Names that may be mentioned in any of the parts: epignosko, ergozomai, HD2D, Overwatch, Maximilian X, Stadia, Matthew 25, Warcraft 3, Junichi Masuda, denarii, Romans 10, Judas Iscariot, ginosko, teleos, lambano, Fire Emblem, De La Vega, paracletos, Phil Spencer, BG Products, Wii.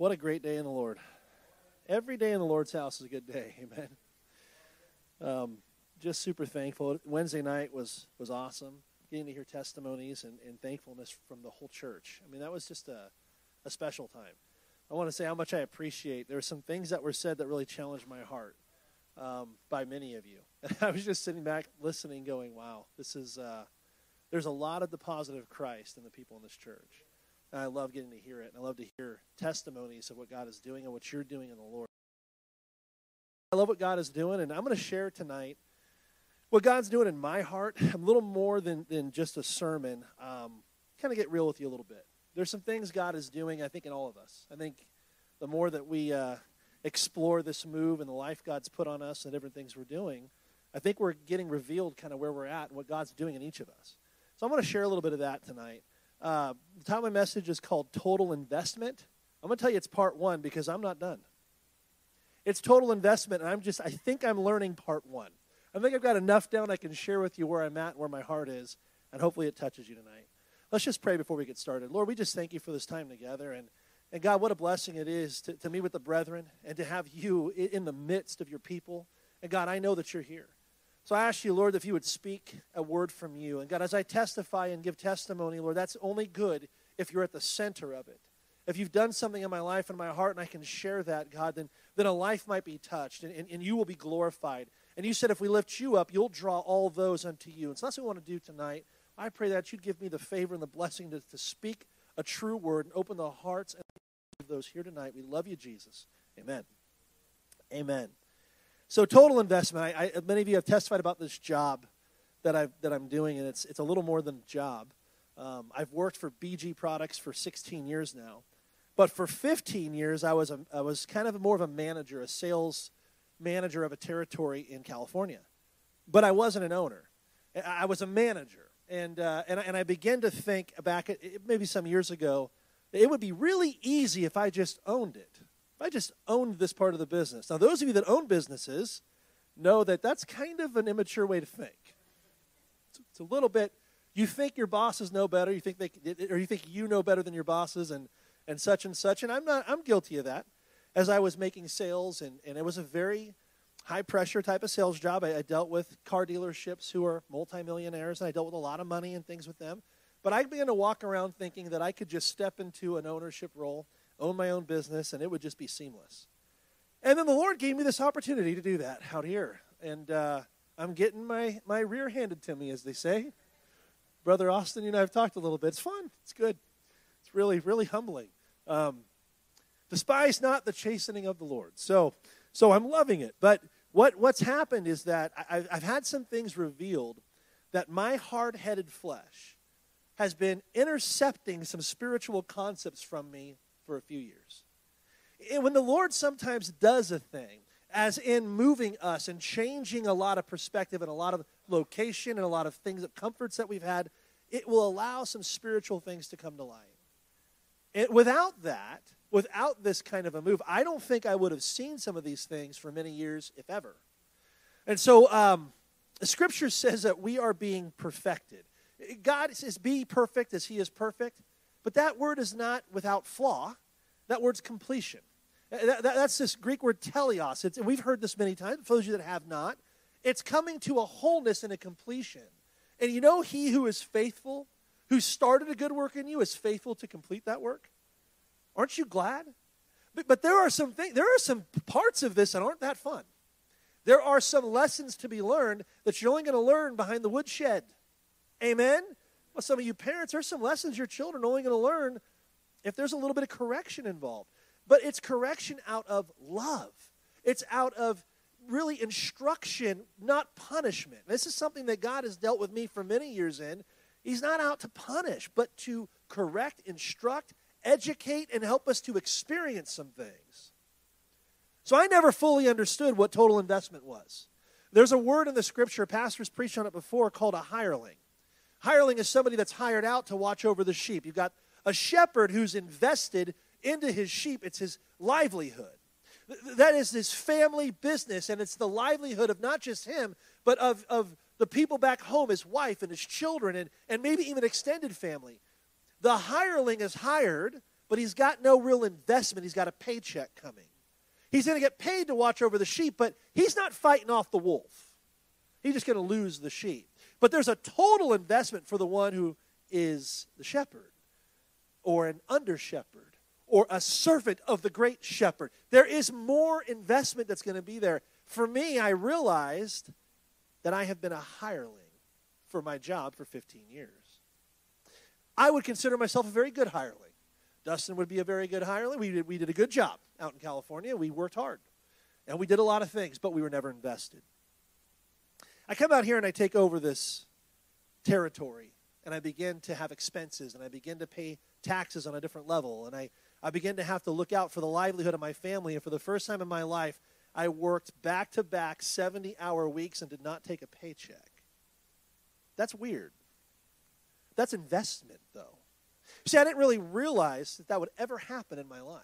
What a great day in the Lord. Every day in the Lord's house is a good day. Amen. Just super thankful. Wednesday night was awesome. Getting to hear testimonies and thankfulness from the whole church. I mean, that was just a special time. I want to say how much I appreciate. There were some things that were said that really challenged my heart by many of you. And I was just sitting back listening going, wow, this is, there's a lot of the positive Christ in the people in this church. And I love getting to hear it. And I love to hear testimonies of what God is doing and what you're doing in the Lord. I love what God is doing, and I'm going to share tonight what God's doing in my heart. A little more than just a sermon. Kind of get real with you a little bit. There's some things God is doing, I think, in all of us. I think the more that we explore this move and the life God's put on us and different things we're doing, I think we're getting revealed kind of where we're at and what God's doing in each of us. So I'm going to share a little bit of that tonight. The title of my message is called Total Investment. I'm going to tell you it's part one because I'm not done. It's total investment, and I think I'm learning part one. I think I've got enough down I can share with you where I'm at and where my heart is, and hopefully it touches you tonight. Let's just pray before we get started. Lord, we just thank you for this time together, and God, what a blessing it is to meet with the brethren and to have you in the midst of your people. And God, I know that you're here. So I ask you, Lord, if you would speak a word from you. And God, as I testify and give testimony, Lord, that's only good if you're at the center of it. If you've done something in my life and my heart and I can share that, God, then a life might be touched and you will be glorified. And you said if we lift you up, you'll draw all those unto you. And so that's what we want to do tonight. I pray that you'd give me the favor and the blessing to speak a true word and open the hearts of those here tonight. We love you, Jesus. Amen. Amen. So total investment. Many of you have testified about this job that I'm doing, and it's a little more than a job. I've worked for BG Products for 16 years now. But for 15 years, I was kind of more of a manager, a sales manager of a territory in California. But I wasn't an owner. I was a manager. And I began to think back maybe some years ago, it would be really easy if I just owned it. If I just owned this part of the business. Now, those of you that own businesses know that that's kind of an immature way to think. It's a little bit, you think your bosses know better. You think you know better than your bosses and such and such, and I'm guilty of that as I was making sales, and it was a very high-pressure type of sales job. I dealt with car dealerships who are multimillionaires, and I dealt with a lot of money and things with them. But I began to walk around thinking that I could just step into an ownership role, own my own business, and it would just be seamless. And then the Lord gave me this opportunity to do that out here, and I'm getting my rear handed to me, as they say. Brother Austin, you and I have talked a little bit. It's fun. It's good. It's really, really humbling. Despise not the chastening of the Lord. So I'm loving it. But what's happened is that I've had some things revealed that my hard-headed flesh has been intercepting some spiritual concepts from me for a few years. And when the Lord sometimes does a thing, as in moving us and changing a lot of perspective and a lot of location and a lot of things, of comforts that we've had, it will allow some spiritual things to come to light. It, without this kind of a move, I don't think I would have seen some of these things for many years, if ever. And so Scripture says that we are being perfected. God says, be perfect as he is perfect. But that word is not without flaw. That word's completion. That's this Greek word teleos. And we've heard this many times, for those of you that have not. It's coming to a wholeness and a completion. And you know he who is faithful, who started a good work in you, is faithful to complete that work? Aren't you glad? But there are some parts of this that aren't that fun. There are some lessons to be learned that you're only going to learn behind the woodshed. Amen? Well, some of you parents, there's some lessons your children are only going to learn if there's a little bit of correction involved. But it's correction out of love. It's out of really instruction, not punishment. This is something that God has dealt with me for many years in. He's not out to punish, but to correct, instruct, educate, and help us to experience some things. So I never fully understood what total investment was. There's a word in the Scripture, pastors preached on it before, called a hireling. Hireling is somebody that's hired out to watch over the sheep. You've got a shepherd who's invested into his sheep. It's his livelihood. That is his family business, and it's the livelihood of not just him, but of the people back home, his wife and his children, and maybe even extended family. The hireling is hired but he's got no real investment. He's got a paycheck coming. He's going to get paid to watch over the sheep, but he's not fighting off the wolf. He's just going to lose the sheep. But there's a total investment for the one who is the shepherd or an under-shepherd or a servant of the great shepherd. There is more investment that's going to be there. For me, I realized that I have been a hireling for my job for 15 years. I would consider myself a very good hireling. Dustin would be a very good hireling. We did a good job out in California. We worked hard, and we did a lot of things, but we were never invested. I come out here and I take over this territory, and I begin to have expenses, and I begin to pay taxes on a different level, and I begin to have to look out for the livelihood of my family. And for the first time in my life, I worked back-to-back 70-hour weeks and did not take a paycheck. That's weird. That's investment, though. See, I didn't really realize that that would ever happen in my life,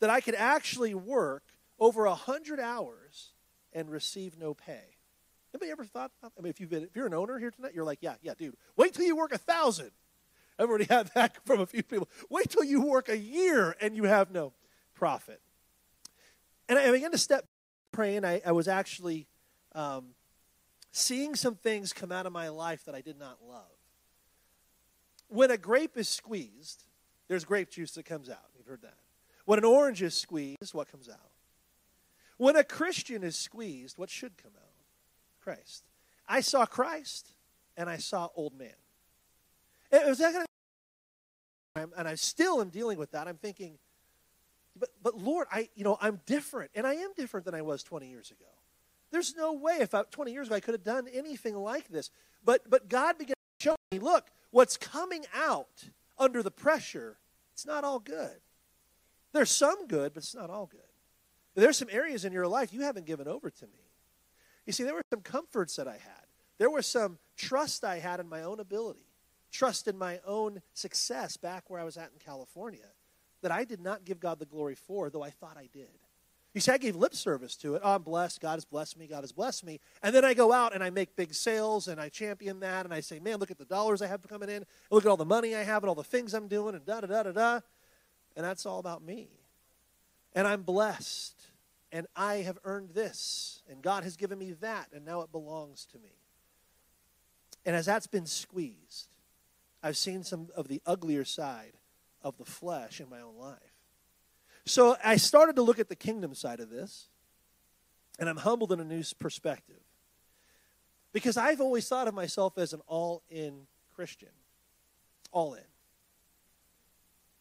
that I could actually work over 100 hours and receive no pay. Anybody ever thought about that? I mean, if you're an owner here tonight, you're like, yeah, dude, wait till you work 1,000. I've already had that from a few people. Wait till you work a year and you have no profit. And I began to step praying. I was actually seeing some things come out of my life that I did not love. When a grape is squeezed, there's grape juice that comes out. You've heard that. When an orange is squeezed, what comes out? When a Christian is squeezed, what should come out? Christ. I saw Christ, and I saw old man. It was that kind of, and I still am dealing with that. I'm thinking, but Lord, I'm different, and I am different than I was 20 years ago. There's no way 20 years ago I could have done anything like this. But God began to show me, look, what's coming out under the pressure, it's not all good. There's some good, but it's not all good. There's some areas in your life you haven't given over to me. You see, there were some comforts that I had. There was some trust I had in my own ability, trust in my own success back where I was at in California that I did not give God the glory for, though I thought I did. You see, I gave lip service to it. Oh, I'm blessed. God has blessed me. God has blessed me. And then I go out and I make big sales and I champion that and I say, man, look at the dollars I have coming in. Look at all the money I have and all the things I'm doing and da-da-da-da-da. And that's all about me. And I'm blessed. And I have earned this. And God has given me that. And now it belongs to me. And as that's been squeezed, I've seen some of the uglier side of the flesh in my own life. So I started to look at the kingdom side of this, and I'm humbled in a new perspective. Because I've always thought of myself as an all-in Christian. All in.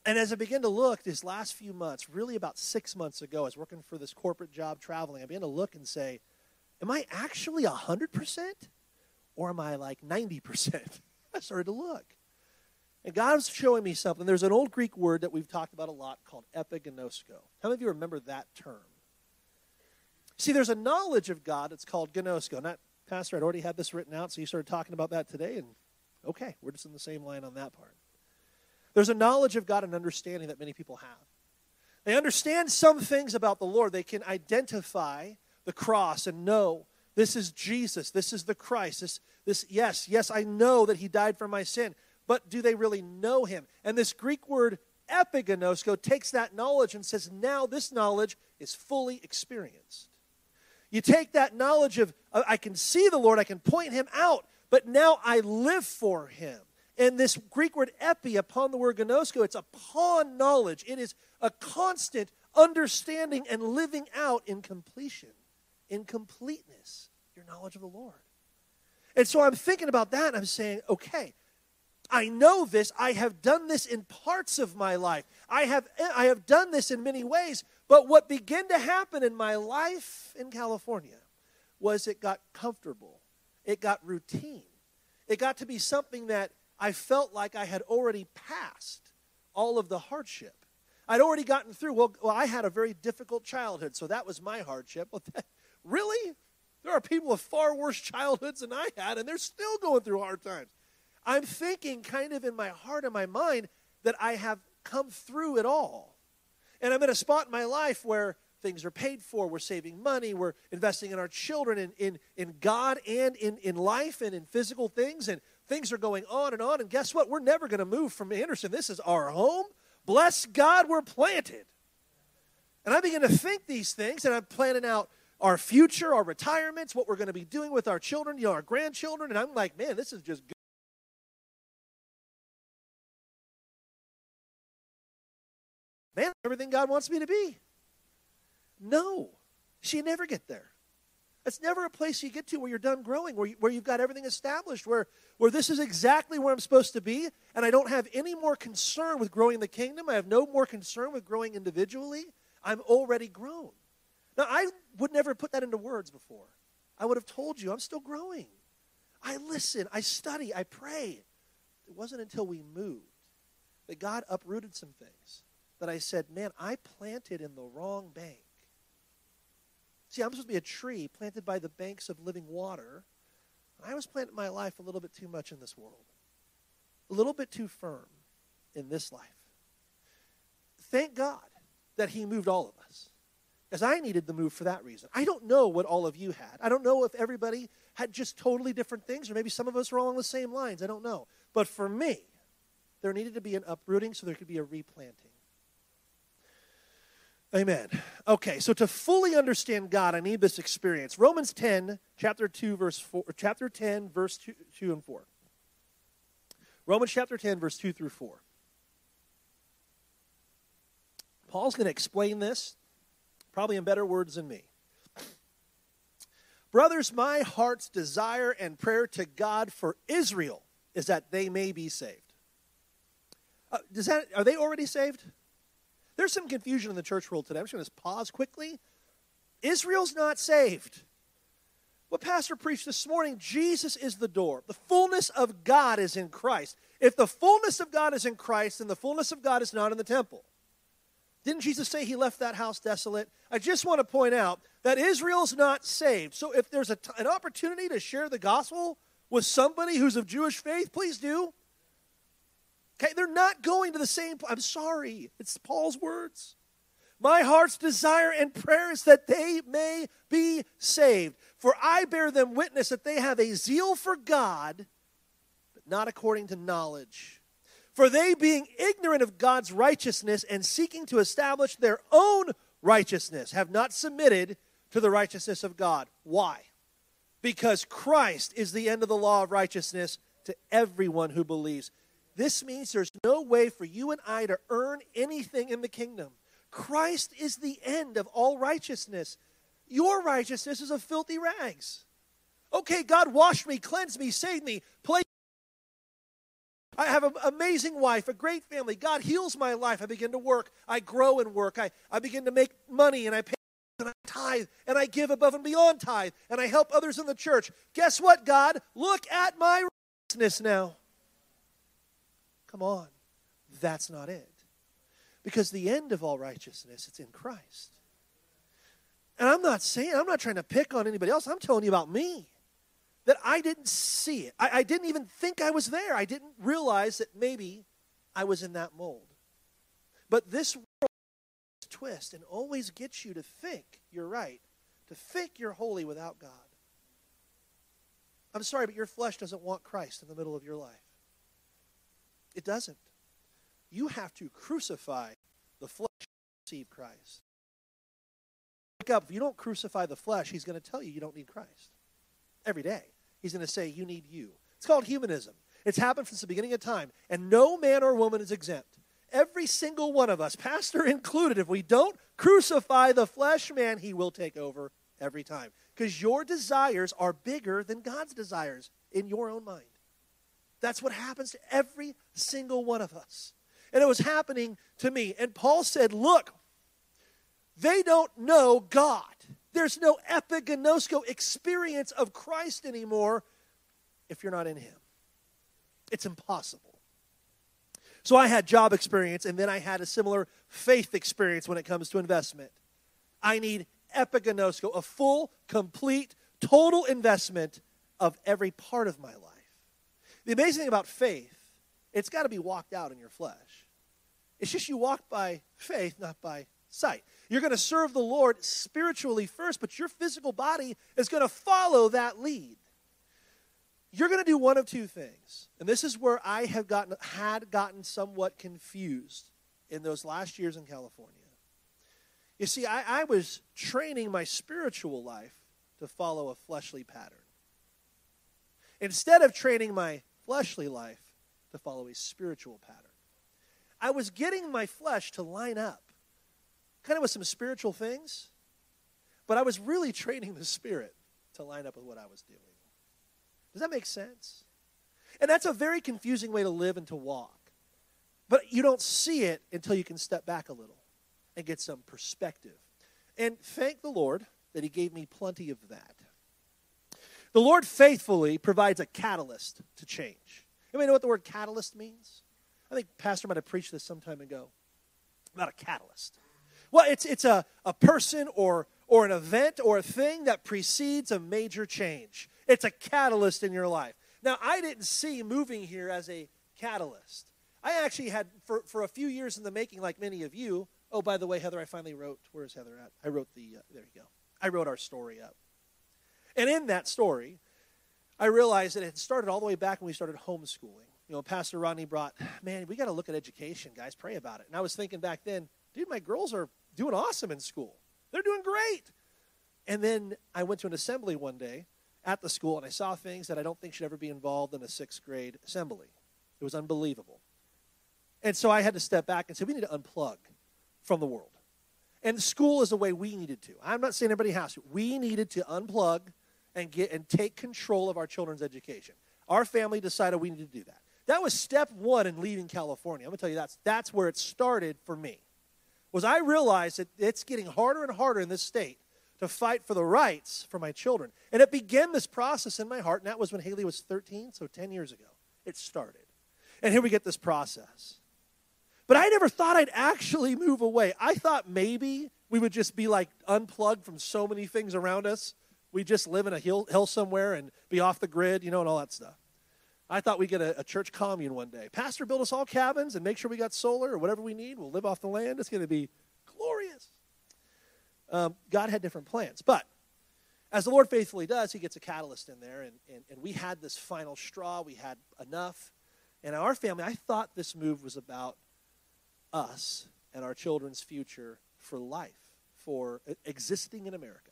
And as I began to look these last few months, really about 6 months ago, I was working for this corporate job traveling. I began to look and say, am I actually 100% or am I like 90%? I started to look. And God's showing me something. There's an old Greek word that we've talked about a lot called epignosko. How many of you remember that term? See, there's a knowledge of God that's called ginosko. Not, Pastor, I'd already had this written out, so you started talking about that today, and okay, we're just in the same line on that part. There's a knowledge of God and understanding that many people have. They understand some things about the Lord. They can identify the cross and know this is Jesus, this is the Christ. Yes, I know that he died for my sin. But do they really know him? And this Greek word, epignosko, takes that knowledge and says, now this knowledge is fully experienced. You take that knowledge of, I can see the Lord, I can point him out, but now I live for him. And this Greek word, epi, upon the word ginosko, it's upon knowledge. It is a constant understanding and living out in completion, in completeness, your knowledge of the Lord. And so I'm thinking about that, and I'm saying, okay, I know this. I have done this in parts of my life. I have done this in many ways. But what began to happen in my life in California was it got comfortable. It got routine. It got to be something that I felt like I had already passed all of the hardship. I'd already gotten through. Well, I had a very difficult childhood, so that was my hardship. Well, really? There are people with far worse childhoods than I had, and they're still going through hard times. I'm thinking kind of in my heart and my mind that I have come through it all. And I'm in a spot in my life where things are paid for. We're saving money. We're investing in our children, in God and in life and in physical things. And things are going on and on. And guess what? We're never going to move from Anderson. This is our home. Bless God, we're planted. And I begin to think these things, and I'm planning out our future, our retirements, what we're going to be doing with our children, you know, our grandchildren. And I'm like, man, this is just good. Man, everything God wants me to be. No, you never get there. It's never a place you get to where you're done growing, where you've got everything established, where this is exactly where I'm supposed to be, and I don't have any more concern with growing the kingdom. I have no more concern with growing individually. I'm already grown. Now, I would never put that into words before. I would have told you, I'm still growing. I listen, I study, I pray. It wasn't until we moved that God uprooted some things that I said, man, I planted in the wrong bank. See, I'm supposed to be a tree planted by the banks of living water. And I was planting my life a little bit too much in this world, a little bit too firm in this life. Thank God that he moved all of us, because I needed the move for that reason. I don't know what all of you had. I don't know if everybody had just totally different things, or maybe some of us were all on the same lines. I don't know. But for me, there needed to be an uprooting so there could be a replanting. Amen. Okay, so to fully understand God, I need this experience. Romans 10, chapter 10, verse 2 and 4. Romans chapter 10, verse 2 through 4. Paul's going to explain this, probably in better words than me. Brothers, my heart's desire and prayer to God for Israel is that they may be saved. Are they already saved? There's some confusion in the church world today. I'm just going to pause quickly. Israel's not saved. What Pastor preached this morning, Jesus is the door. The fullness of God is in Christ. If the fullness of God is in Christ, then the fullness of God is not in the temple. Didn't Jesus say he left that house desolate? I just want to point out that Israel's not saved. So if there's an opportunity to share the gospel with somebody who's of Jewish faith, please do. Okay, they're not going to the same place. I'm sorry. It's Paul's words. My heart's desire and prayer is that they may be saved. For I bear them witness that they have a zeal for God, but not according to knowledge. For they, being ignorant of God's righteousness and seeking to establish their own righteousness, have not submitted to the righteousness of God. Why? Because Christ is the end of the law of righteousness to everyone who believes. This means there's no way for you and I to earn anything in the kingdom. Christ is the end of all righteousness. Your righteousness is of filthy rags. Okay, God washed me, cleansed me, saved me. I have an amazing wife, a great family. God heals my life. I begin to work. I grow and work. I begin to make money, and I pay, and I tithe, and I give above and beyond tithe, and I help others in the church. Guess what, God? Look at my righteousness now. Come on, that's not it. Because the end of all righteousness, it's in Christ. And I'm not trying to pick on anybody else. I'm telling you about me, that I didn't see it. I didn't even think I was there. I didn't realize that maybe I was in that mold. But this world twists and always gets you to think you're right, to think you're holy without God. I'm sorry, but your flesh doesn't want Christ in the middle of your life. It doesn't. You have to crucify the flesh to receive Christ. Wake up. If you don't crucify the flesh, he's going to tell you you don't need Christ. Every day. He's going to say you need you. It's called humanism. It's happened since the beginning of time. And no man or woman is exempt. Every single one of us, pastor included, if we don't crucify the flesh, man, he will take over every time. Because your desires are bigger than God's desires in your own mind. That's what happens to every single one of us. And it was happening to me. And Paul said, look, they don't know God. There's no epignosko experience of Christ anymore if you're not in him. It's impossible. So I had job experience, and then I had a similar faith experience when it comes to investment. I need epignosko, a full, complete, total investment of every part of my life. The amazing thing about faith, it's got to be walked out in your flesh. It's just you walk by faith, not by sight. You're going to serve the Lord spiritually first, but your physical body is going to follow that lead. You're going to do one of two things, and this is where I had gotten somewhat confused in those last years in California. You see, I was training my spiritual life to follow a fleshly pattern, instead of training my fleshly life to follow a spiritual pattern. I was getting my flesh to line up, kind of with some spiritual things, but I was really training the spirit to line up with what I was doing. Does that make sense? And that's a very confusing way to live and to walk. But you don't see it until you can step back a little and get some perspective. And thank the Lord that he gave me plenty of that. The Lord faithfully provides a catalyst to change. Anybody know what the word catalyst means? I think Pastor might have preached this some time ago about a catalyst. Well, it's a person or an event or a thing that precedes a major change. It's a catalyst in your life. Now, I didn't see moving here as a catalyst. I actually had, for a few years in the making, like many of you, oh, by the way, Heather, I finally wrote, where's Heather at? I wrote there you go. I wrote our story up. And in that story, I realized that it started all the way back when we started homeschooling. You know, Pastor Rodney brought, man, we got to look at education, guys. Pray about it. And I was thinking back then, dude, my girls are doing awesome in school. They're doing great. And then I went to an assembly one day at the school, and I saw things that I don't think should ever be involved in a sixth grade assembly. It was unbelievable. And so I had to step back and say, we need to unplug from the world. And school is the way we needed to. I'm not saying everybody has to. We needed to unplug and get and take control of our children's education. Our family decided we needed to do that. That was step one in leaving California. I'm going to tell you that's where it started for me. Was I realized that it's getting harder and harder in this state to fight for the rights for my children. And it began this process in my heart, and that was when Haley was 13, so 10 years ago. It started. And here we get this process. But I never thought I'd actually move away. I thought maybe we would just be, like, unplugged from so many things around us. We'd just live in a hill somewhere and be off the grid, you know, and all that stuff. I thought we'd get a church commune one day. Pastor, build us all cabins and make sure we got solar or whatever we need. We'll live off the land. It's going to be glorious. God had different plans. But as the Lord faithfully does, he gets a catalyst in there. And we had this final straw. We had enough. And our family, I thought this move was about us and our children's future for life, for existing in America.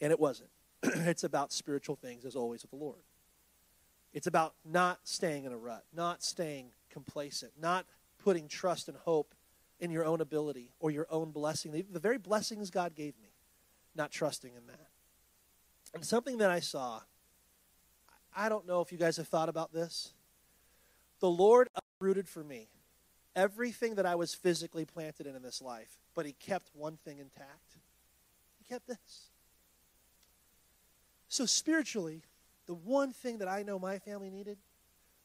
And it wasn't. It's about spiritual things, as always, with the Lord. It's about not staying in a rut, not staying complacent, not putting trust and hope in your own ability or your own blessing, the very blessings God gave me, not trusting in that. And something that I saw, I don't know if you guys have thought about this. The Lord uprooted for me everything that I was physically planted in this life, but he kept one thing intact. He kept this. So spiritually, the one thing that I know my family needed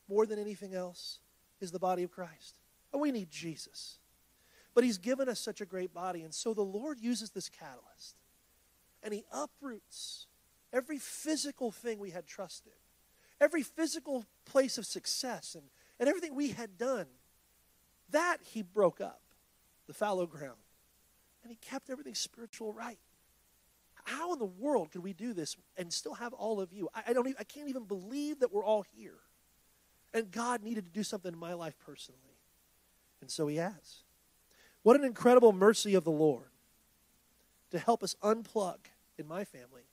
more than anything else is the body of Christ. And we need Jesus. But he's given us such a great body. And so the Lord uses this catalyst. And he uproots every physical thing we had trusted. Every physical place of success and everything we had done. That he broke up, the fallow ground. And he kept everything spiritual right. How in the world could we do this and still have all of you? I can't even believe that we're all here. And God needed to do something in my life personally. And so he has. What an incredible mercy of the Lord to help us unplug in my family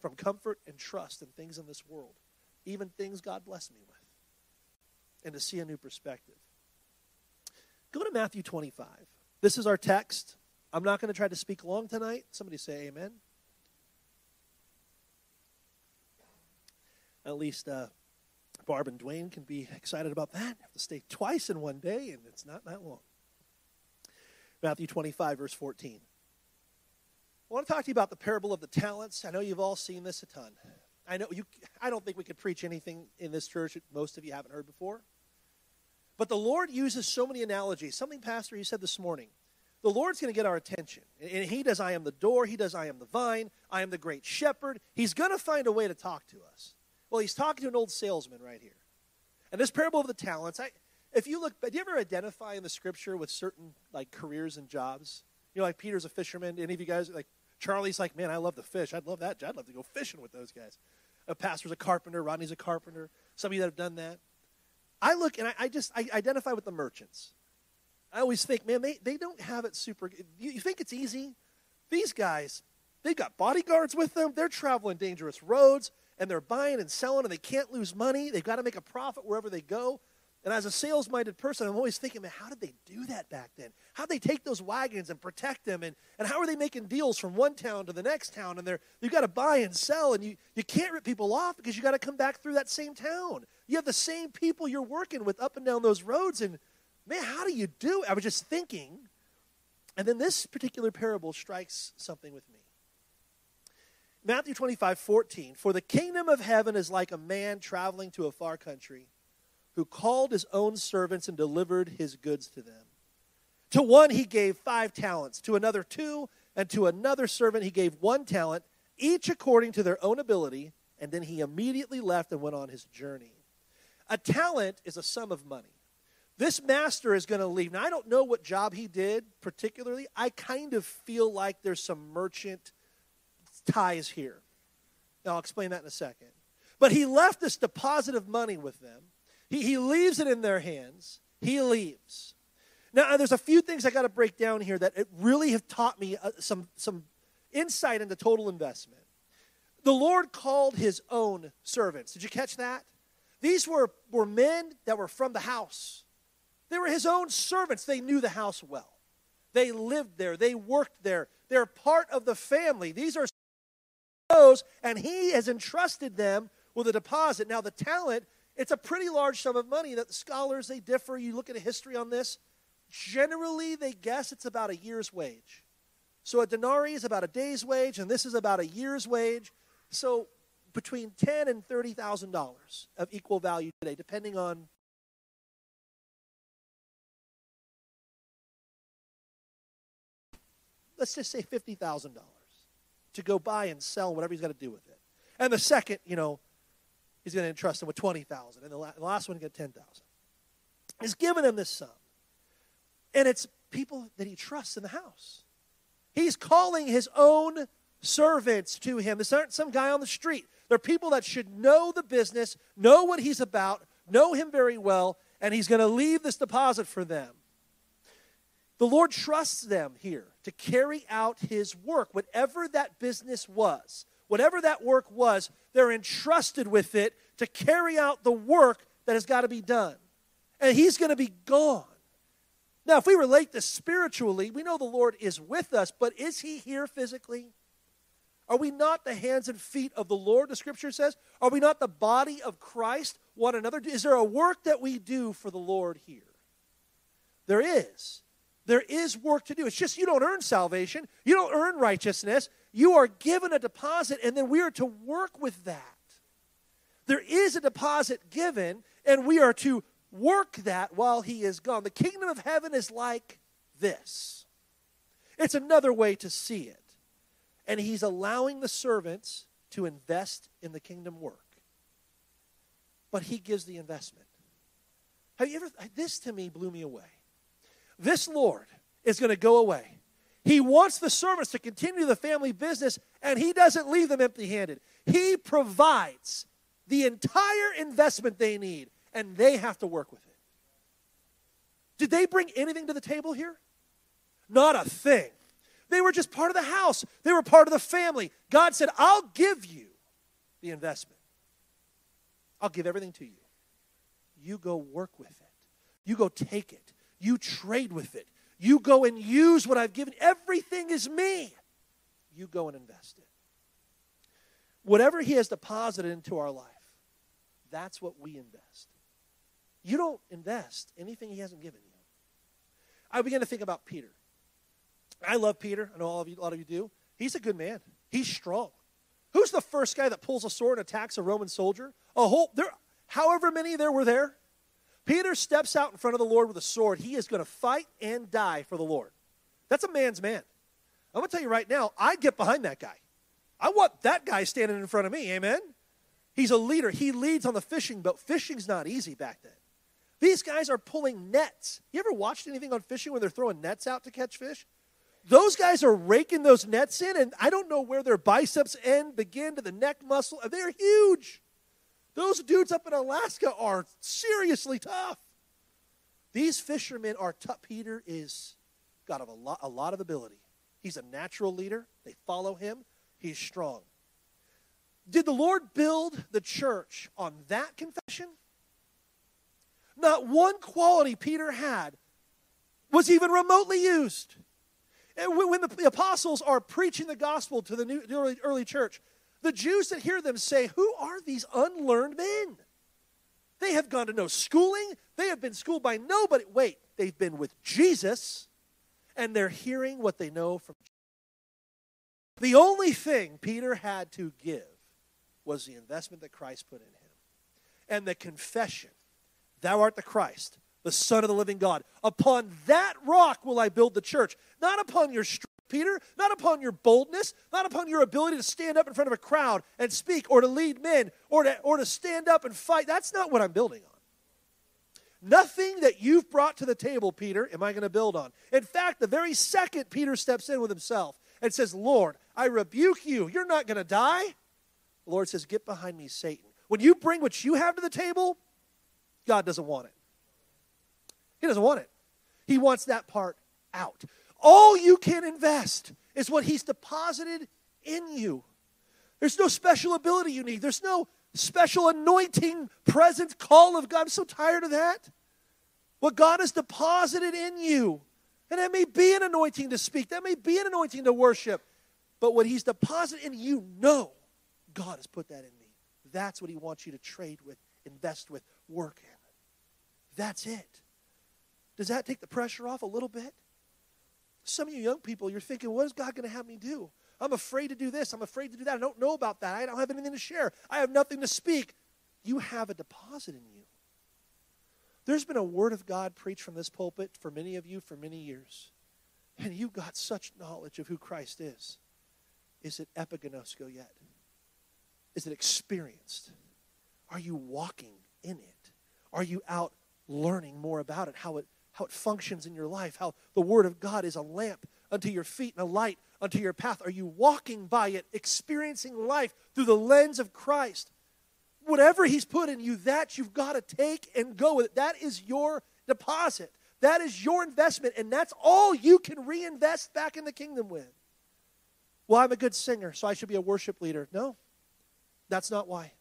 from comfort and trust and things in this world, even things God blessed me with, and to see a new perspective. Go to Matthew 25. This is our text. I'm not going to try to speak long tonight. Somebody say amen. At least Barb and Dwayne can be excited about that. You have to stay twice in one day, and it's not that long. Matthew 25, verse 14. I want to talk to you about the parable of the talents. I know you've all seen this a ton. I don't think we could preach anything in this church that most of you haven't heard before. But the Lord uses so many analogies. Something, Pastor, you said this morning. The Lord's going to get our attention. And he does, I am the door. He does, I am the vine. I am the great shepherd. He's going to find a way to talk to us. Well, he's talking to an old salesman right here. And this parable of the talents, if you look, do you ever identify in the scripture with certain, like, careers and jobs? You know, like Peter's a fisherman. Any of you guys, like, Charlie's like, man, I love the fish. I'd love that. I'd love to go fishing with those guys. A pastor's a carpenter. Rodney's a carpenter. Some of you that have done that. I look and I identify with the merchants. I always think, man, they don't have it super. You think it's easy? These guys, they've got bodyguards with them. They're traveling dangerous roads, and they're buying and selling, and they can't lose money. They've got to make a profit wherever they go. And as a sales-minded person, I'm always thinking, man, how did they do that back then? How did they take those wagons and protect them? And how are they making deals from one town to the next town? And you've got to buy and sell, and you can't rip people off because you've got to come back through that same town. You have the same people you're working with up and down those roads. And, man, how do you do it? I was just thinking. And then this particular parable strikes something with me. Matthew 25:14, "For the kingdom of heaven is like a man traveling to a far country, who called his own servants and delivered his goods to them. To one he gave 5 talents, to another 2, and to another servant he gave 1 talent, each according to their own ability, and then he immediately left and went on his journey." A talent is a sum of money. This master is going to leave. Now, I don't know what job he did particularly. I kind of feel like there's some merchant ties here. Now, I'll explain that in a second. But he left this deposit of money with them. He leaves it in their hands. He leaves. Now, there's a few things I got to break down here that it really have taught me some insight into total investment. The Lord called his own servants. Did you catch that? These were men that were from the house. They were his own servants. They knew the house well. They lived there. They worked there. They're part of the family. These are those, and he has entrusted them with a deposit. Now, the talent, it's a pretty large sum of money that the scholars, they differ. You look at a history on this. Generally, they guess it's about a year's wage. So a denarii is about a day's wage, and this is about a year's wage. So between $10,000 and $30,000 of equal value today, depending on. Let's just say $50,000 to go buy and sell whatever he's got to do with it. And the second, he's going to entrust them with $20,000, and the last one get $10,000. He's given them this sum, and it's people that he trusts in the house. He's calling his own servants to him. This aren't some guy on the street. They're people that should know the business, know what he's about, know him very well, and he's going to leave this deposit for them. The Lord trusts them here to carry out his work, whatever that business was. Whatever that work was, they're entrusted with it to carry out the work that has got to be done. And he's going to be gone. Now, if we relate this spiritually, we know the Lord is with us, but is he here physically? Are we not the hands and feet of the Lord, the Scripture says? Are we not the body of Christ, one another? Is there a work that we do for the Lord here? There is. There is work to do. It's just you don't earn salvation. You don't earn righteousness. You are given a deposit, and then we are to work with that. There is a deposit given, and we are to work that while he is gone. The kingdom of heaven is like this. It's another way to see it. And he's allowing the servants to invest in the kingdom work. But he gives the investment. This to me blew me away. This Lord is going to go away. He wants the servants to continue the family business, and he doesn't leave them empty-handed. He provides the entire investment they need, and they have to work with it. Did they bring anything to the table here? Not a thing. They were just part of the house. They were part of the family. God said, I'll give you the investment. I'll give everything to you. You go work with it. You go take it. You trade with it. You go and use what I've given. Everything is me. You go and invest it. Whatever he has deposited into our life, that's what we invest. You don't invest anything he hasn't given you. I began to think about Peter. I love Peter. I know a lot of you do. He's a good man. He's strong. Who's the first guy that pulls a sword and attacks a Roman soldier? However many there were there. Peter steps out in front of the Lord with a sword. He is going to fight and die for the Lord. That's a man's man. I'm going to tell you right now, I'd get behind that guy. I want that guy standing in front of me, amen? He's a leader. He leads on the fishing boat. Fishing's not easy back then. These guys are pulling nets. You ever watched anything on fishing where they're throwing nets out to catch fish? Those guys are raking those nets in, and I don't know where their biceps begin to the neck muscle. They're huge. Those dudes up in Alaska are seriously tough. These fishermen are tough. Peter is God of a lot of ability. He's a natural leader. They follow him. He's strong. Did the Lord build the church on that confession? Not one quality Peter had was even remotely used. And when the apostles are preaching the gospel to the early church, the Jews that hear them say, who are these unlearned men? They have gone to no schooling. They have been schooled by nobody. Wait, they've been with Jesus, and they're hearing what they know from Jesus. The only thing Peter had to give was the investment that Christ put in him. And the confession, thou art the Christ, the Son of the living God. Upon that rock will I build the church. Not upon your strength, Peter, not upon your boldness, not upon your ability to stand up in front of a crowd and speak or to lead men or to stand up and fight. That's not what I'm building on. Nothing that you've brought to the table, Peter, am I going to build on. In fact, the very second Peter steps in with himself and says, Lord, I rebuke you. You're not going to die. The Lord says, get behind me, Satan. When you bring what you have to the table, God doesn't want it. He doesn't want it. He wants that part out. All you can invest is what he's deposited in you. There's no special ability you need. There's no special anointing, presence, call of God. I'm so tired of that. What God has deposited in you, and that may be an anointing to speak. That may be an anointing to worship. But what he's deposited in you, know God has put that in me. That's what he wants you to trade with, invest with, work in. That's it. Does that take the pressure off a little bit? Some of you young people, you're thinking, what is God going to have me do? I'm afraid to do this. I'm afraid to do that. I don't know about that. I don't have anything to share. I have nothing to speak. You have a deposit in you. There's been a word of God preached from this pulpit for many of you for many years, and you got such knowledge of who Christ is. Is it epignosko yet? Is it experienced? Are you walking in it? Are you out learning more about it, how it functions in your life, how the Word of God is a lamp unto your feet and a light unto your path? Are you walking by it, experiencing life through the lens of Christ? Whatever he's put in you, that you've got to take and go with it. That is your deposit. That is your investment, and that's all you can reinvest back in the kingdom with. Well, I'm a good singer, so I should be a worship leader. No, that's not why.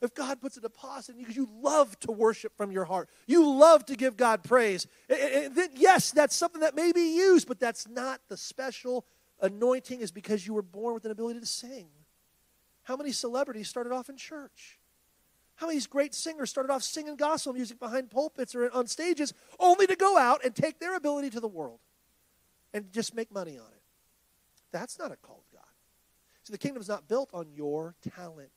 If God puts a deposit in you because you love to worship from your heart, you love to give God praise, then yes, that's something that may be used, but that's not the special anointing is because you were born with an ability to sing. How many celebrities started off in church? How many great singers started off singing gospel music behind pulpits or on stages only to go out and take their ability to the world and just make money on it? That's not a call of God. So the kingdom is not built on your talent.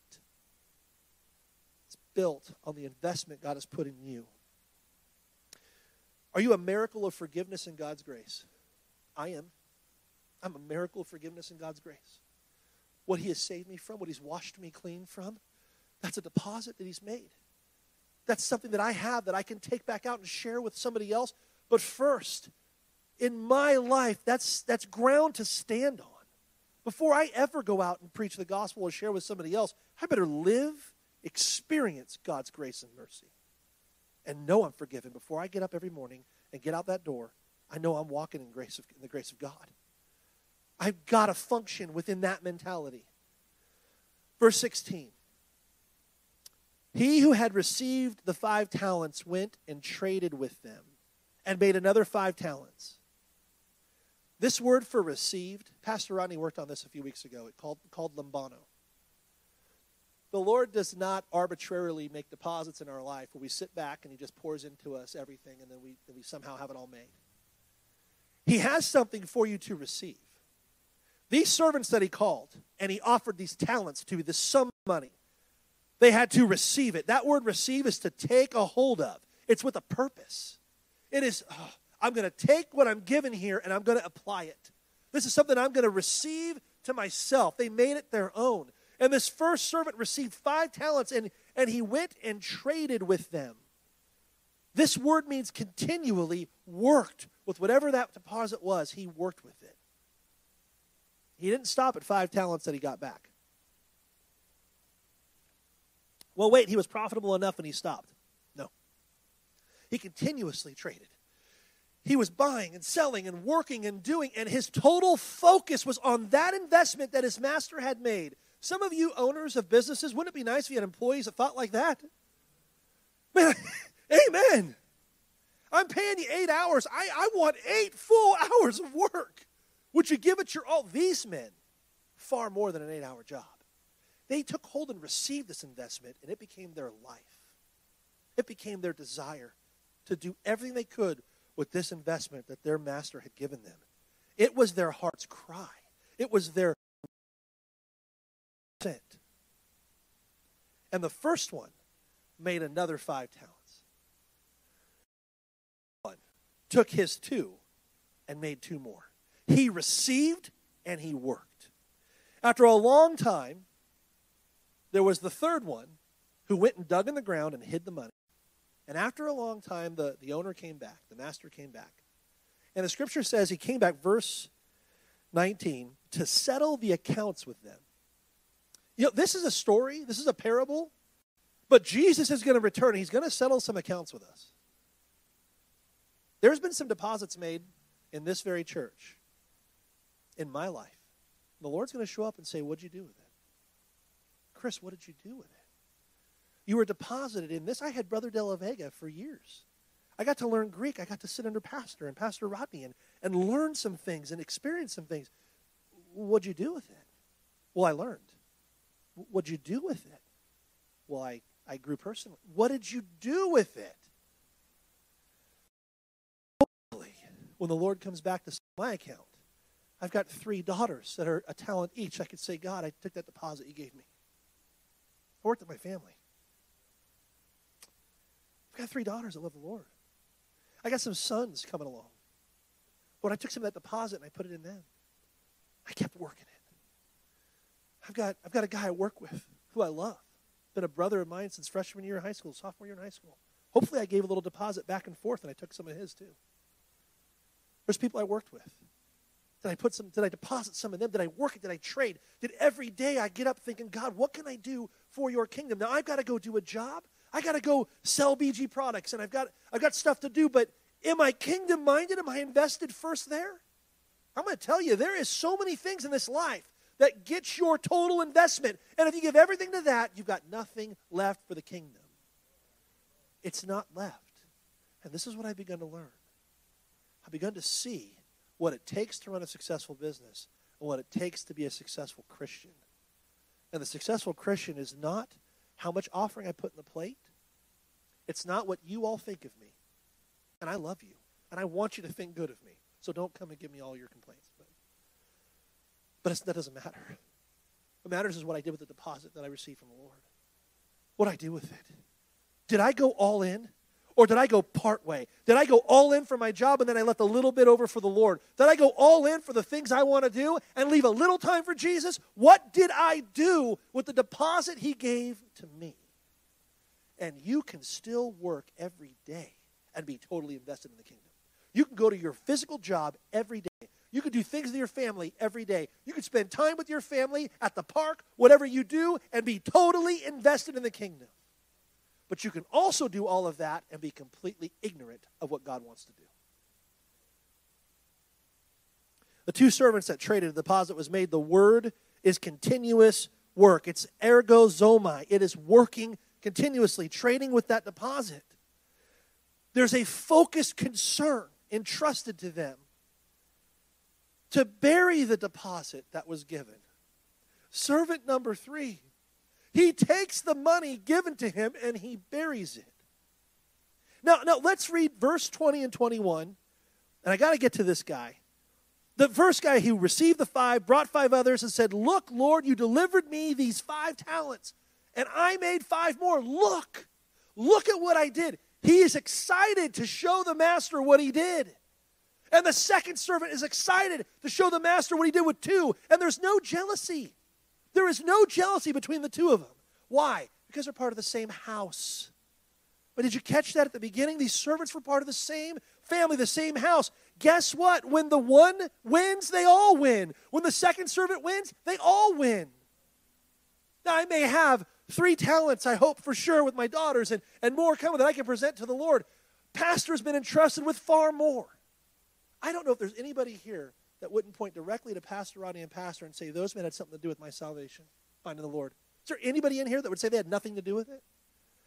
Built on the investment God has put in you. Are you a miracle of forgiveness in God's grace? I am. I'm a miracle of forgiveness in God's grace. What he has saved me from, what he's washed me clean from, that's a deposit that he's made. That's something that I have that I can take back out and share with somebody else. But first, in my life, that's ground to stand on. Before I ever go out and preach the gospel or share with somebody else, I better live, experience God's grace and mercy, and know I'm forgiven before I get up every morning and get out that door. I know I'm walking in the grace of God. I've got to function within that mentality. Verse 16. He who had received the 5 talents went and traded with them and made another 5 talents. This word for received, Pastor Rodney worked on this a few weeks ago. It's called lambano. The Lord does not arbitrarily make deposits in our life where we sit back and he just pours into us everything and then we somehow have it all made. He has something for you to receive. These servants that he called, and he offered these talents to this sum money, they had to receive it. That word receive is to take a hold of. It's with a purpose. It is, I'm going to take what I'm given here and I'm going to apply it. This is something I'm going to receive to myself. They made it their own. And this first servant received 5 talents, and he went and traded with them. This word means continually worked with whatever that deposit was. He worked with it. He didn't stop at 5 talents that he got back. Well, wait, he was profitable enough and he stopped. No. He continuously traded. He was buying and selling and working and doing, and his total focus was on that investment that his master had made. Some of you owners of businesses, wouldn't it be nice if you had employees that thought like that? Man, amen. I'm paying you 8 hours. I want 8 full hours of work. Would you give it your all? These men, far more than an 8-hour job. They took hold and received this investment, and it became their life. It became their desire to do everything they could with this investment that their master had given them. It was their heart's cry. It was their scent. And the first one made another 5 talents. One took his 2 and made 2 more. He received and he worked. After a long time, there was the third one who went and dug in the ground and hid the money. And after a long time, the owner came back, the master came back. And the scripture says he came back, verse 19, to settle the accounts with them. You know, this is a story, this is a parable, but Jesus is going to return. And he's going to settle some accounts with us. There's been some deposits made in this very church, in my life. The Lord's going to show up and say, what'd you do with it? Chris, what did you do with it? You were deposited in this. I had Brother De La Vega for years. I got to learn Greek. I got to sit under Pastor and Pastor Rodney and learn some things and experience some things. What'd you do with it? Well, I learned. What'd you do with it? Well, I grew personally. What did you do with it? Hopefully, when the Lord comes back to my account, I've got 3 daughters that are a talent each. I could say, God, I took that deposit you gave me. I worked with my family. I got 3 daughters that love the Lord. I got some sons coming along. But I took some of that deposit and I put it in them. I kept working it. I've got a guy I work with who I love. Been a brother of mine since freshman year in high school, sophomore year in high school. Hopefully I gave a little deposit back and forth and I took some of his too. There's people I worked with. Did I deposit some of them? Did I work it? Did I trade? Did every day I get up thinking, God, what can I do for your kingdom? Now I've got to go do a job. I got to go sell BG products, and I've got stuff to do, but am I kingdom-minded? Am I invested first there? I'm going to tell you, there is so many things in this life that gets your total investment, and if you give everything to that, you've got nothing left for the kingdom. It's not left, and this is what I've begun to learn. I've begun to see what it takes to run a successful business and what it takes to be a successful Christian, and the successful Christian is not how much offering I put in the plate. It's not what you all think of me. And I love you. And I want you to think good of me. So don't come and give me all your complaints. But that doesn't matter. What matters is what I did with the deposit that I received from the Lord. What I do with it. Did I go all in? Or did I go part way? Did I go all in for my job and then I left a little bit over for the Lord? Did I go all in for the things I want to do and leave a little time for Jesus? What did I do with the deposit he gave to me? And you can still work every day and be totally invested in the kingdom. You can go to your physical job every day. You can do things with your family every day. You can spend time with your family at the park, whatever you do, and be totally invested in the kingdom. But you can also do all of that and be completely ignorant of what God wants to do. The 2 servants that traded, the deposit was made. The word is continuous work. It's ergozomai. It is working continuously, trading with that deposit. There's a focused concern entrusted to them to bury the deposit that was given. Servant number 3. He takes the money given to him and he buries it. Now let's read verse 20 and 21. And I got to get to this guy. The first guy who received the 5, brought 5 others and said, look, Lord, you delivered me these 5 talents and I made 5 more. Look at what I did. He is excited to show the master what he did. And the second servant is excited to show the master what he did with 2. And there's no jealousy. There is no jealousy between the 2 of them. Why? Because they're part of the same house. But did you catch that at the beginning? These servants were part of the same family, the same house. Guess what? When the one wins, they all win. When the second servant wins, they all win. Now, I may have 3 talents, I hope for sure, with my daughters and more coming that I can present to the Lord. pastor has been entrusted with far more. I don't know if there's anybody here that wouldn't point directly to Pastor Rodney and Pastor and say, those men had something to do with my salvation, finding the Lord. Is there anybody in here that would say they had nothing to do with it?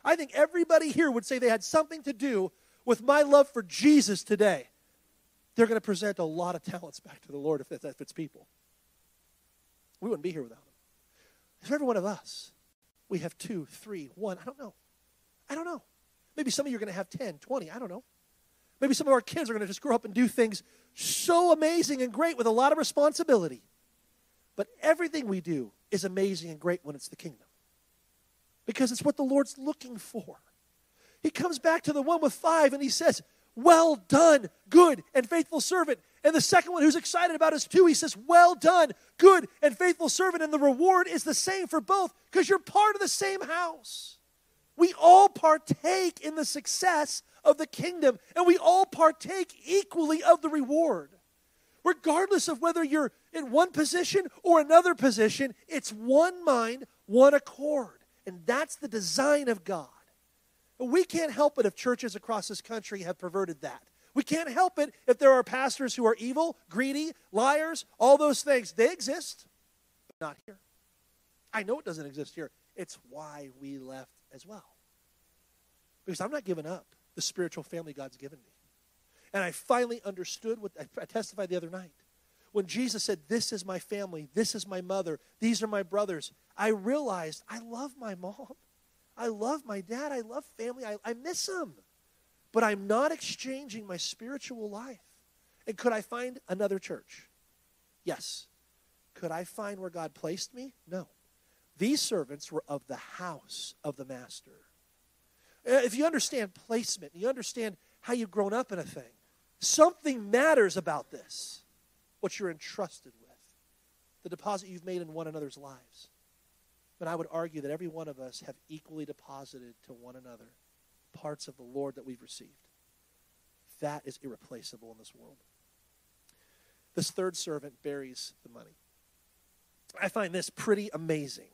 I think everybody here would say they had something to do with my love for Jesus today. They're going to present a lot of talents back to the Lord if it's people. We wouldn't be here without them. For every one of us, we have 2, 3, 1. I don't know. I don't know. Maybe some of you are going to have 10, 20. I don't know. Maybe some of our kids are going to just grow up and do things so amazing and great with a lot of responsibility. But everything we do is amazing and great when it's the kingdom. Because it's what the Lord's looking for. He comes back to the one with 5 and he says, well done, good and faithful servant. And the second one who's excited about his 2, he says, well done, good and faithful servant. And the reward is the same for both because you're part of the same house. We all partake in the success of the kingdom, and we all partake equally of the reward. Regardless of whether you're in one position or another position, it's one mind, one accord. And that's the design of God. We can't help it if churches across this country have perverted that. We can't help it if there are pastors who are evil, greedy, liars, all those things. They exist, but not here. I know it doesn't exist here. It's why we left as well. Because I'm not giving up the spiritual family God's given me. And I finally understood what I testified the other night. When Jesus said, this is my family, this is my mother, these are my brothers, I realized I love my mom. I love my dad. I love family. I miss them. But I'm not exchanging my spiritual life. And could I find another church? Yes. Could I find where God placed me? No. These servants were of the house of the master. If you understand placement, you understand how you've grown up in a thing, something matters about this, what you're entrusted with, the deposit you've made in one another's lives. But I would argue that every one of us have equally deposited to one another parts of the Lord that we've received. That is irreplaceable in this world. This third servant buries the money. I find this pretty amazing.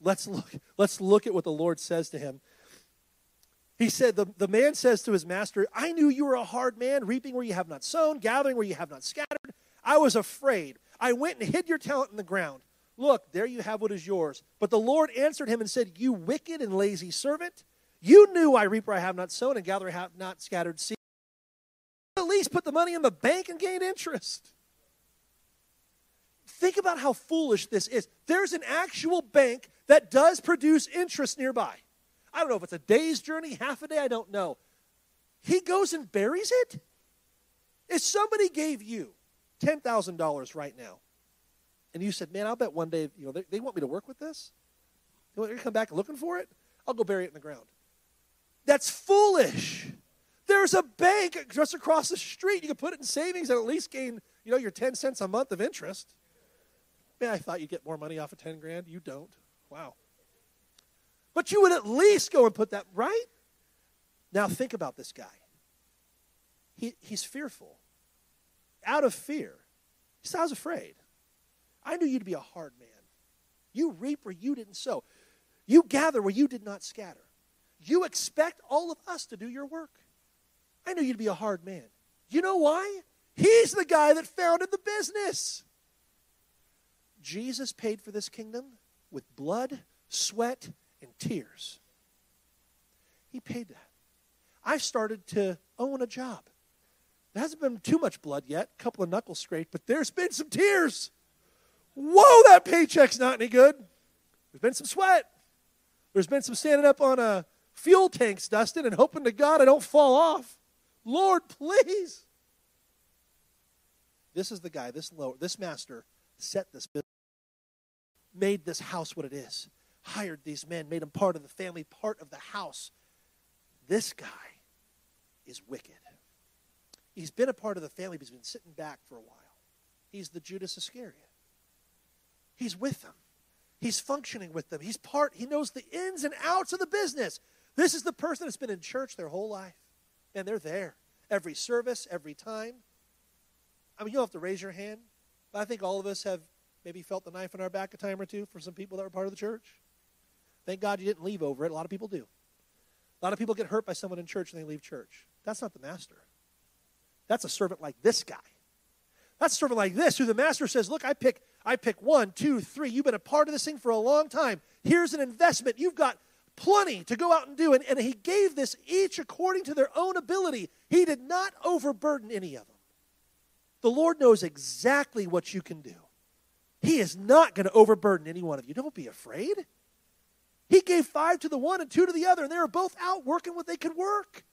Let's look at what the Lord says to him. He said, the man says to his master, I knew you were a hard man, reaping where you have not sown, gathering where you have not scattered. I was afraid. I went and hid your talent in the ground. Look, there you have what is yours. But the Lord answered him and said, you wicked and lazy servant, you knew I reap where I have not sown and gather where I have not scattered seed. At least put the money in the bank and gain interest. Think about how foolish this is. There's an actual bank that does produce interest nearby. I don't know if it's a day's journey, half a day, I don't know. He goes and buries it? If somebody gave you $10,000 right now, and you said, man, I'll bet one day, you know, they want me to work with this? They want me to come back looking for it? I'll go bury it in the ground. That's foolish. There's a bank just across the street. You can put it in savings and at least gain, you know, your 10 cents a month of interest. Man, I thought you'd get more money off of 10 grand. You don't. Wow. But you would at least go and put that, right? Now think about this guy. He's fearful. Out of fear. He said, I was afraid. I knew you to be a hard man. You reap where you didn't sow. You gather where you did not scatter. You expect all of us to do your work. I knew you to be a hard man. You know why? He's the guy that founded the business. Jesus paid for this kingdom with blood, sweat, and tears. He paid that. I've started to own a job. There hasn't been too much blood yet, a couple of knuckle scrapes, but there's been some tears. Whoa, that paycheck's not any good. There's been some sweat. There's been some standing up on fuel tanks, Dustin, and hoping to God I don't fall off. Lord, please. This is the guy, this master set this business, made this house what it is, hired these men, made them part of the family, part of the house. This guy is wicked. He's been a part of the family, but he's been sitting back for a while. He's the Judas Iscariot. He's with them. He's functioning with them. He knows the ins and outs of the business. This is the person that's been in church their whole life. And they're there. Every service, every time. I mean, you don't have to raise your hand, but I think all of us have maybe felt the knife in our back a time or two for some people that were part of the church. Thank God you didn't leave over it. A lot of people do. A lot of people get hurt by someone in church and they leave church. That's not the master. That's a servant like this guy. That's a servant like this, who the master says, look, I pick 1, 2, 3. You've been a part of this thing for a long time. Here's an investment. You've got plenty to go out and do. And he gave this each according to their own ability. He did not overburden any of them. The Lord knows exactly what you can do. He is not going to overburden any one of you. Don't be afraid. He gave 5 to the one and 2 to the other, and they were both out working what they could work.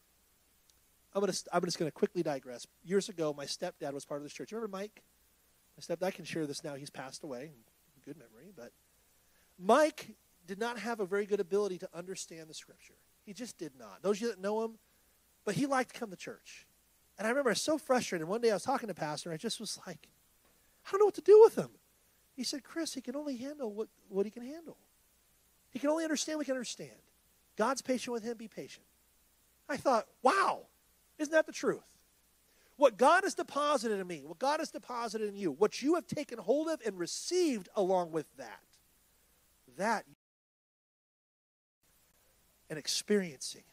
I'm just going to quickly digress. Years ago, my stepdad was part of this church. You remember Mike? My stepdad can share this now. He's passed away. Good memory. But Mike did not have a very good ability to understand the Scripture. He just did not. Those of you that know him, but he liked to come to church. And I remember I was so frustrated. One day I was talking to Pastor, and I just was like, I don't know what to do with him. He said, Chris, he can only handle what he can handle. He can only understand what he can understand. God's patient with him. Be patient. I thought, wow, isn't that the truth? What God has deposited in me, what God has deposited in you, what you have taken hold of and received along with that, and experiencing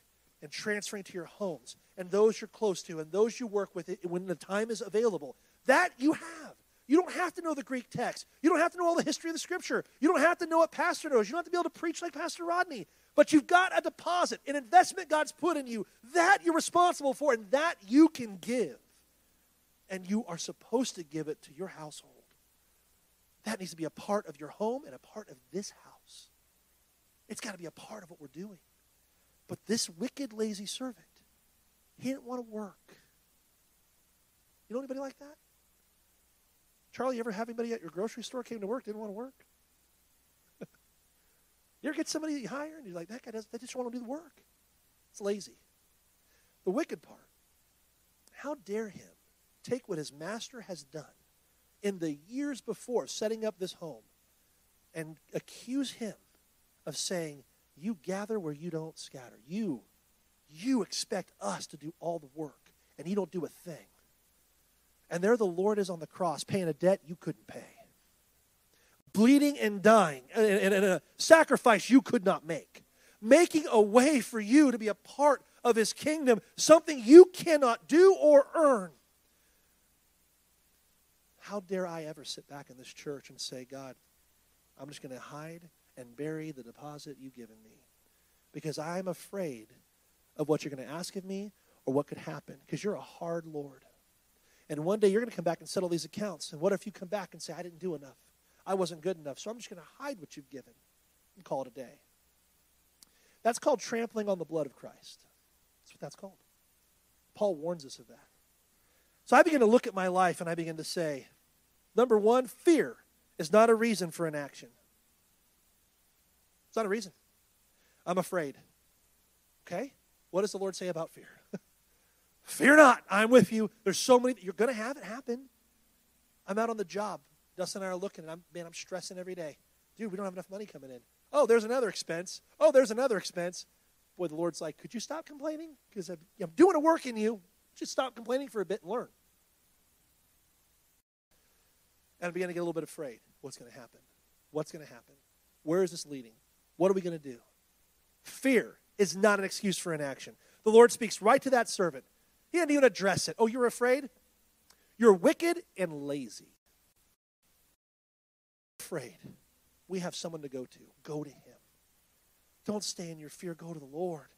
and transferring to your homes and those you're close to and those you work with when the time is available, that you have. You don't have to know the Greek text. You don't have to know all the history of the Scripture. You don't have to know what Pastor knows. You don't have to be able to preach like Pastor Rodney. But you've got a deposit, an investment God's put in you that you're responsible for and that you can give. And you are supposed to give it to your household. That needs to be a part of your home and a part of this house. It's got to be a part of what we're doing. But this wicked, lazy servant, he didn't want to work. You know anybody like that? Charlie, you ever have anybody at your grocery store came to work, didn't want to work? You ever get somebody that you hire and you're like, that guy doesn't, they just want to do the work. It's lazy. The wicked part, how dare him take what his master has done in the years before setting up this home and accuse him of saying, you gather where you don't scatter. You expect us to do all the work and you don't do a thing. And there the Lord is on the cross paying a debt you couldn't pay. Bleeding and dying and a sacrifice you could not make. Making a way for you to be a part of his kingdom, something you cannot do or earn. How dare I ever sit back in this church and say, God, I'm just going to hide and bury the deposit you've given me because I'm afraid of what you're going to ask of me or what could happen because you're a hard Lord. And one day you're going to come back and settle these accounts. And what if you come back and say, I didn't do enough. I wasn't good enough. So I'm just going to hide what you've given and call it a day. That's called trampling on the blood of Christ. That's what that's called. Paul warns us of that. So I begin to look at my life and I begin to say, number one, fear is not a reason for inaction. It's not a reason. I'm afraid. Okay? What does the Lord say about fear? Fear not, I'm with you. There's so many, you're going to have it happen. I'm out on the job. Dustin and I are looking, and I'm stressing every day. Dude, we don't have enough money coming in. Oh, there's another expense. Oh, there's another expense. Boy, the Lord's like, could you stop complaining? Because I'm doing a work in you. Just stop complaining for a bit and learn. And I began to get a little bit afraid. What's going to happen? What's going to happen? Where is this leading? What are we going to do? Fear is not an excuse for inaction. The Lord speaks right to that servant. He didn't even address it. Oh, you're afraid? You're wicked and lazy. Afraid. We have someone to go to. Go to him. Don't stay in your fear. Go to the Lord.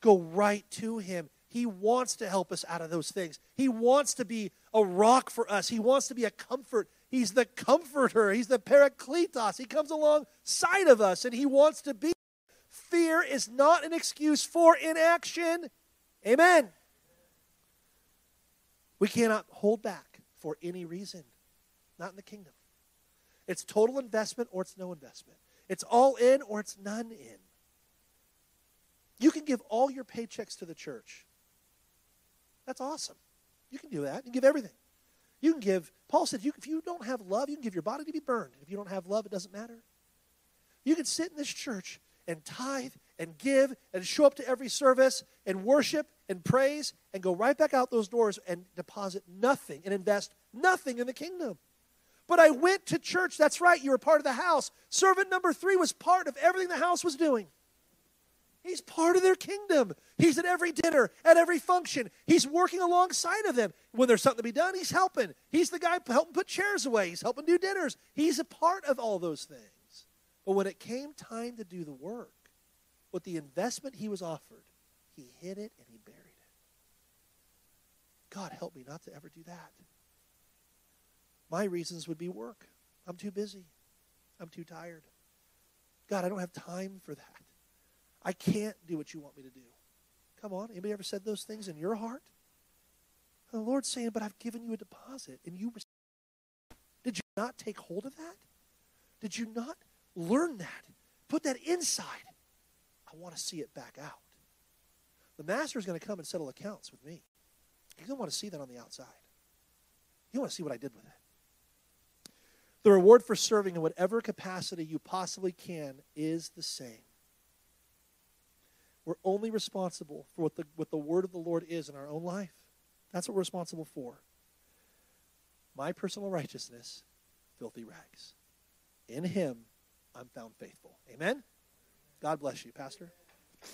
Go right to him. He wants to help us out of those things. He wants to be a rock for us. He wants to be a comfort. He's the comforter. He's the paracletos. He comes alongside of us, and he wants to be. Fear is not an excuse for inaction. Amen. We cannot hold back for any reason, not in the kingdom. It's total investment or it's no investment. It's all in or it's none in. You can give all your paychecks to the church. That's awesome. You can do that. You can give everything. You can give, Paul said, if you don't have love, you can give your body to be burned. If you don't have love, it doesn't matter. You can sit in this church and tithe and give and show up to every service and worship and praise and go right back out those doors and deposit nothing and invest nothing in the kingdom. But I went to church. That's right, you were part of the house. Servant number 3 was part of everything the house was doing. He's part of their kingdom. He's at every dinner, at every function. He's working alongside of them. When there's something to be done, he's helping. He's the guy helping put chairs away. He's helping do dinners. He's a part of all those things. But when it came time to do the work, with the investment he was offered, he hid it and he buried it. God, help me not to ever do that. My reasons would be work. I'm too busy. I'm too tired. God, I don't have time for that. I can't do what you want me to do. Come on, anybody ever said those things in your heart? And the Lord's saying, but I've given you a deposit, and you received it. Did you not take hold of that? Did you not learn that? Put that inside. I want to see it back out. The master is going to come and settle accounts with me. He's going to want to see that on the outside. He'll want to see what I did with it. The reward for serving in whatever capacity you possibly can is the same. We're only responsible for what the word of the Lord is in our own life. That's what we're responsible for. My personal righteousness, filthy rags. In him, I'm found faithful. Amen? God bless you, Pastor.